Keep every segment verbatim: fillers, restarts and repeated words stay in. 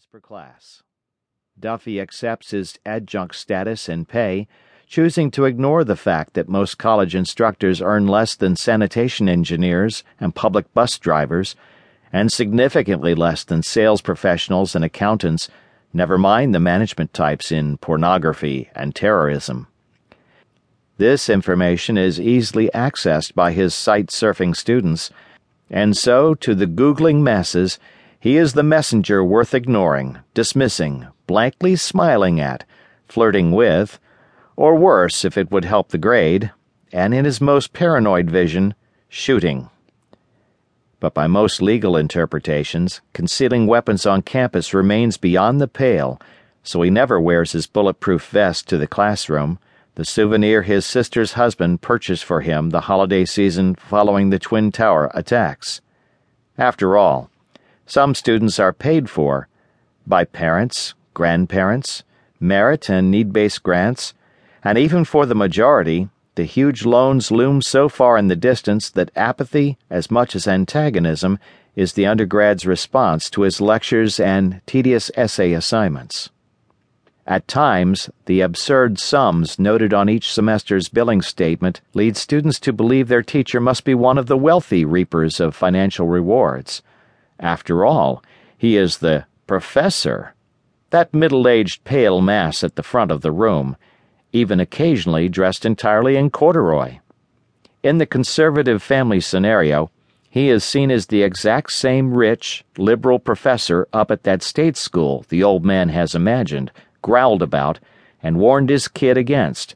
charges per class. Duffy accepts his adjunct status and pay, choosing to ignore the fact that most college instructors earn less than sanitation engineers and public bus drivers, and significantly less than sales professionals and accountants, never mind the management types in pornography and terrorism. This information is easily accessed by his site-surfing students, and so, to the Googling masses, he is the messenger worth ignoring, dismissing, blankly smiling at, flirting with, or worse if it would help the grade, and in his most paranoid vision, shooting. But by most legal interpretations, concealing weapons on campus remains beyond the pale, so he never wears his bulletproof vest to the classroom, the souvenir his sister's husband purchased for him the holiday season following the Twin Tower attacks. After all, some students are paid for by parents, grandparents, merit and need-based grants, and even for the majority, the huge loans loom so far in the distance that apathy, as much as antagonism, is the undergrad's response to his lectures and tedious essay assignments. At times, the absurd sums noted on each semester's billing statement lead students to believe their teacher must be one of the wealthy reapers of financial rewards. After all, he is the professor, that middle-aged pale mass at the front of the room, even occasionally dressed entirely in corduroy. In the conservative family scenario, he is seen as the exact same rich, liberal professor up at that state school the old man has imagined, growled about, and warned his kid against.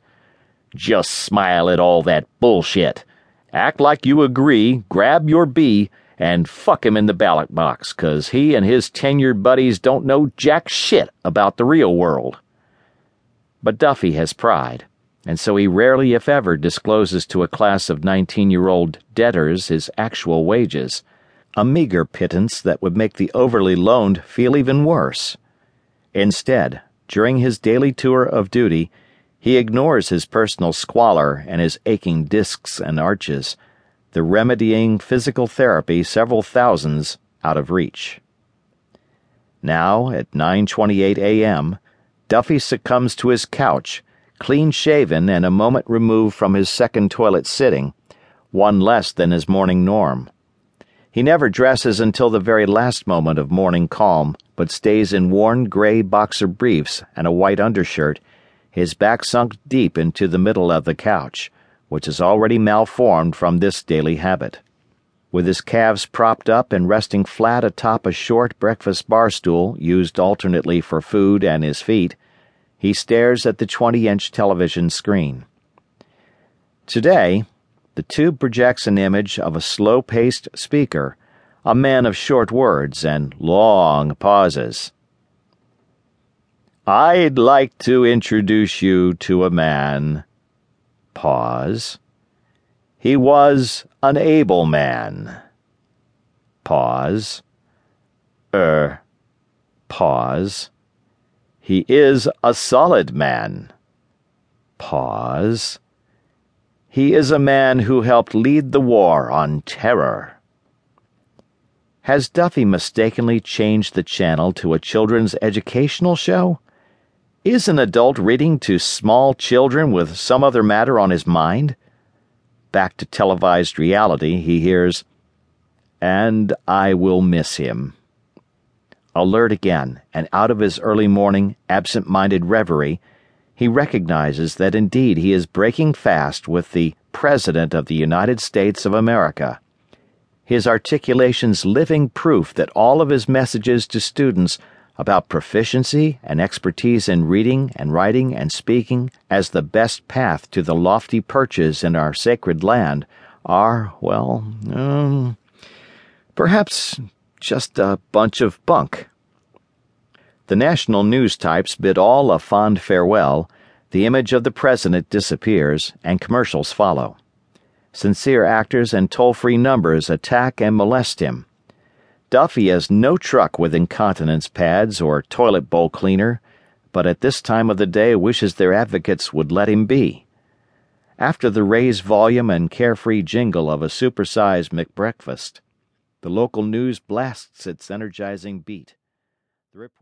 Just smile at all that bullshit. Act like you agree, grab your bee, and fuck him in the ballot box, 'cause he and his tenured buddies don't know jack shit about the real world. But Duffy has pride, and so he rarely if ever discloses to a class of nineteen-year-old debtors his actual wages, a meager pittance that would make the overly loaned feel even worse. Instead, during his daily tour of duty, he ignores his personal squalor and his aching discs and arches, the remedying physical therapy several thousands out of reach. Now, at nine twenty-eight a.m., Duffy succumbs to his couch, clean-shaven and a moment removed from his second toilet sitting, one less than his morning norm. He never dresses until the very last moment of morning calm, but stays in worn gray boxer briefs and a white undershirt, his back sunk deep into the middle of the couch, which is already malformed from this daily habit. With his calves propped up and resting flat atop a short breakfast bar stool used alternately for food and his feet, he stares at the twenty-inch television screen. Today, the tube projects an image of a slow-paced speaker, a man of short words and long pauses. "I'd like to introduce you to a man..." Pause. "He was an able man." Pause. Er. Pause. "He is a solid man." Pause. "He is a man who helped lead the war on terror." Has Duffy mistakenly changed the channel to a children's educational show? Is an adult reading to small children with some other matter on his mind? Back to televised reality, he hears, "And I will miss him." Alert again, and out of his early morning, absent-minded reverie, he recognizes that indeed he is breaking fast with the President of the United States of America. His articulations living proof that all of his messages to students about proficiency and expertise in reading and writing and speaking as the best path to the lofty perches in our sacred land are, well, um, perhaps just a bunch of bunk. The national news types bid all a fond farewell, the image of the president disappears, and commercials follow. Sincere actors and toll-free numbers attack and molest him. Duffy has no truck with incontinence pads or toilet bowl cleaner, but at this time of the day wishes their advocates would let him be. After the raised volume and carefree jingle of a supersized McBreakfast, the local news blasts its energizing beat. The report